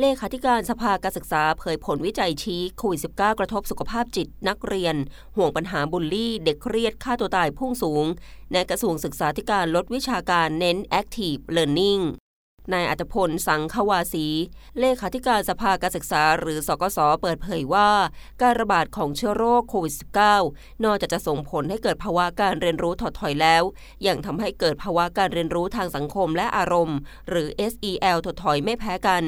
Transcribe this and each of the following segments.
เลขาธิการสภาการศึกษาเผยผลวิจัยชี้โควิด -19 กระทบสุขภาพจิตนักเรียนห่วงปัญหาบูลลี่เด็กเครียดฆ่าตัวตายพุ่งสูงในกระทรวงศึกษาธิการลดวิชาการเน้น Active Learning นายอัตพลสังควาสีเลขาธิการสภาการศึกษาหรือสกส.เปิดเผยว่าการระบาดของเชื้อโรคโควิด -19 นอกจากจะส่งผลให้เกิดภาวะการเรียนรู้ถดถอยแล้วยังทำให้เกิดภาวะการเรียนรู้ทางสังคมและอารมณ์หรือ SEL ถดถอยไม่แพ้กัน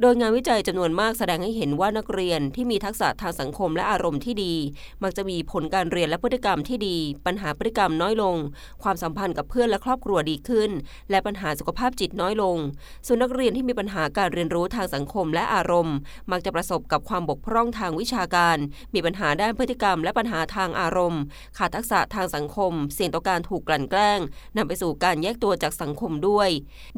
โดยงานวิจัยจำนวนมากแสดงให้เห็นว่านักเรียนที่มีทักษะทางสังคมและอารมณ์ที่ดีมักจะมีผลการเรียนและพฤติกรรมที่ดีปัญหาพฤติกรรมน้อยลงความสัมพันธ์กับเพื่อนและครอบครัวดีขึ้นและปัญหาสุขภาพจิตน้อยลงส่วนนักเรียนที่มีปัญหาการเรียนรู้ทางสังคมและอารมณ์มักจะประสบกับความบกพร่องทางวิชาการมีปัญหาด้านพฤติกรรมและปัญหาทางอารมณ์ขาดทักษะทางสังคมเสี่ยงต่อการถูกกลั่นแกล้งนำไปสู่การแยกตัวจากสังคมด้วย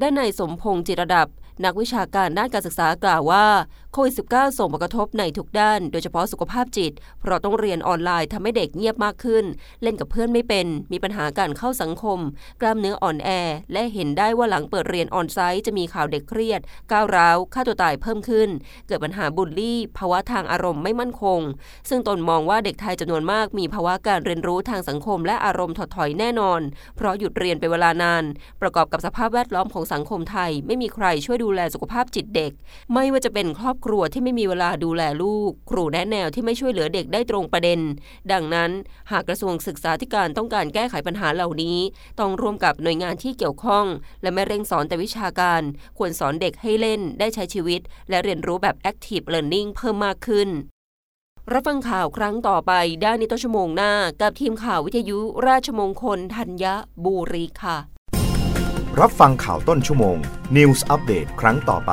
ด้านนายสมพงษ์จิตระดับนักวิชาการด้านการศึกษากล่าวว่าโควิด -19 ส่งผลกระทบในทุกด้านโดยเฉพาะสุขภาพจิตเพราะต้องเรียนออนไลน์ทำให้เด็กเงียบมากขึ้นเล่นกับเพื่อนไม่เป็นมีปัญหาการเข้าสังคมกล้ามเนื้ออ่อนแอและเห็นได้ว่าหลังเปิดเรียนออนไซต์จะมีข่าวเด็กเครียดก้าวร้าวฆ่าตัวตายเพิ่มขึ้นเกิดปัญหาบูลลี่ภาวะทางอารมณ์ไม่มั่นคงซึ่งตนมองว่าเด็กไทยจำนวนมากมีภาวะการเรียนรู้ทางสังคมและอารมณ์ถดถอยแน่นอนเพราะหยุดเรียนเป็นเวลานานประกอบกับสภาพแวดล้อมของสังคมไทยไม่มีใครช่วยดูแลสุขภาพจิตเด็กไม่ว่าจะเป็นครอบครัวที่ไม่มีเวลาดูแลลูกครูแนะแนวที่ไม่ช่วยเหลือเด็กได้ตรงประเด็นดังนั้นหากกระทรวงศึกษาธิการต้องการแก้ไขปัญหาเหล่านี้ต้องร่วมกับหน่วยงานที่เกี่ยวข้องและไม่เร่งสอนแต่วิชาการควรสอนเด็กให้เล่นได้ใช้ชีวิตและเรียนรู้แบบ Active Learning เพิ่มมากขึ้นรับฟังข่าวครั้งต่อไปได้ในต้นชั่วโมงหน้ากับทีมข่าววิทยุราชมงคลธัญบุรีค่ะรับฟังข่าวต้นชั่วโมง News Update ครั้งต่อไป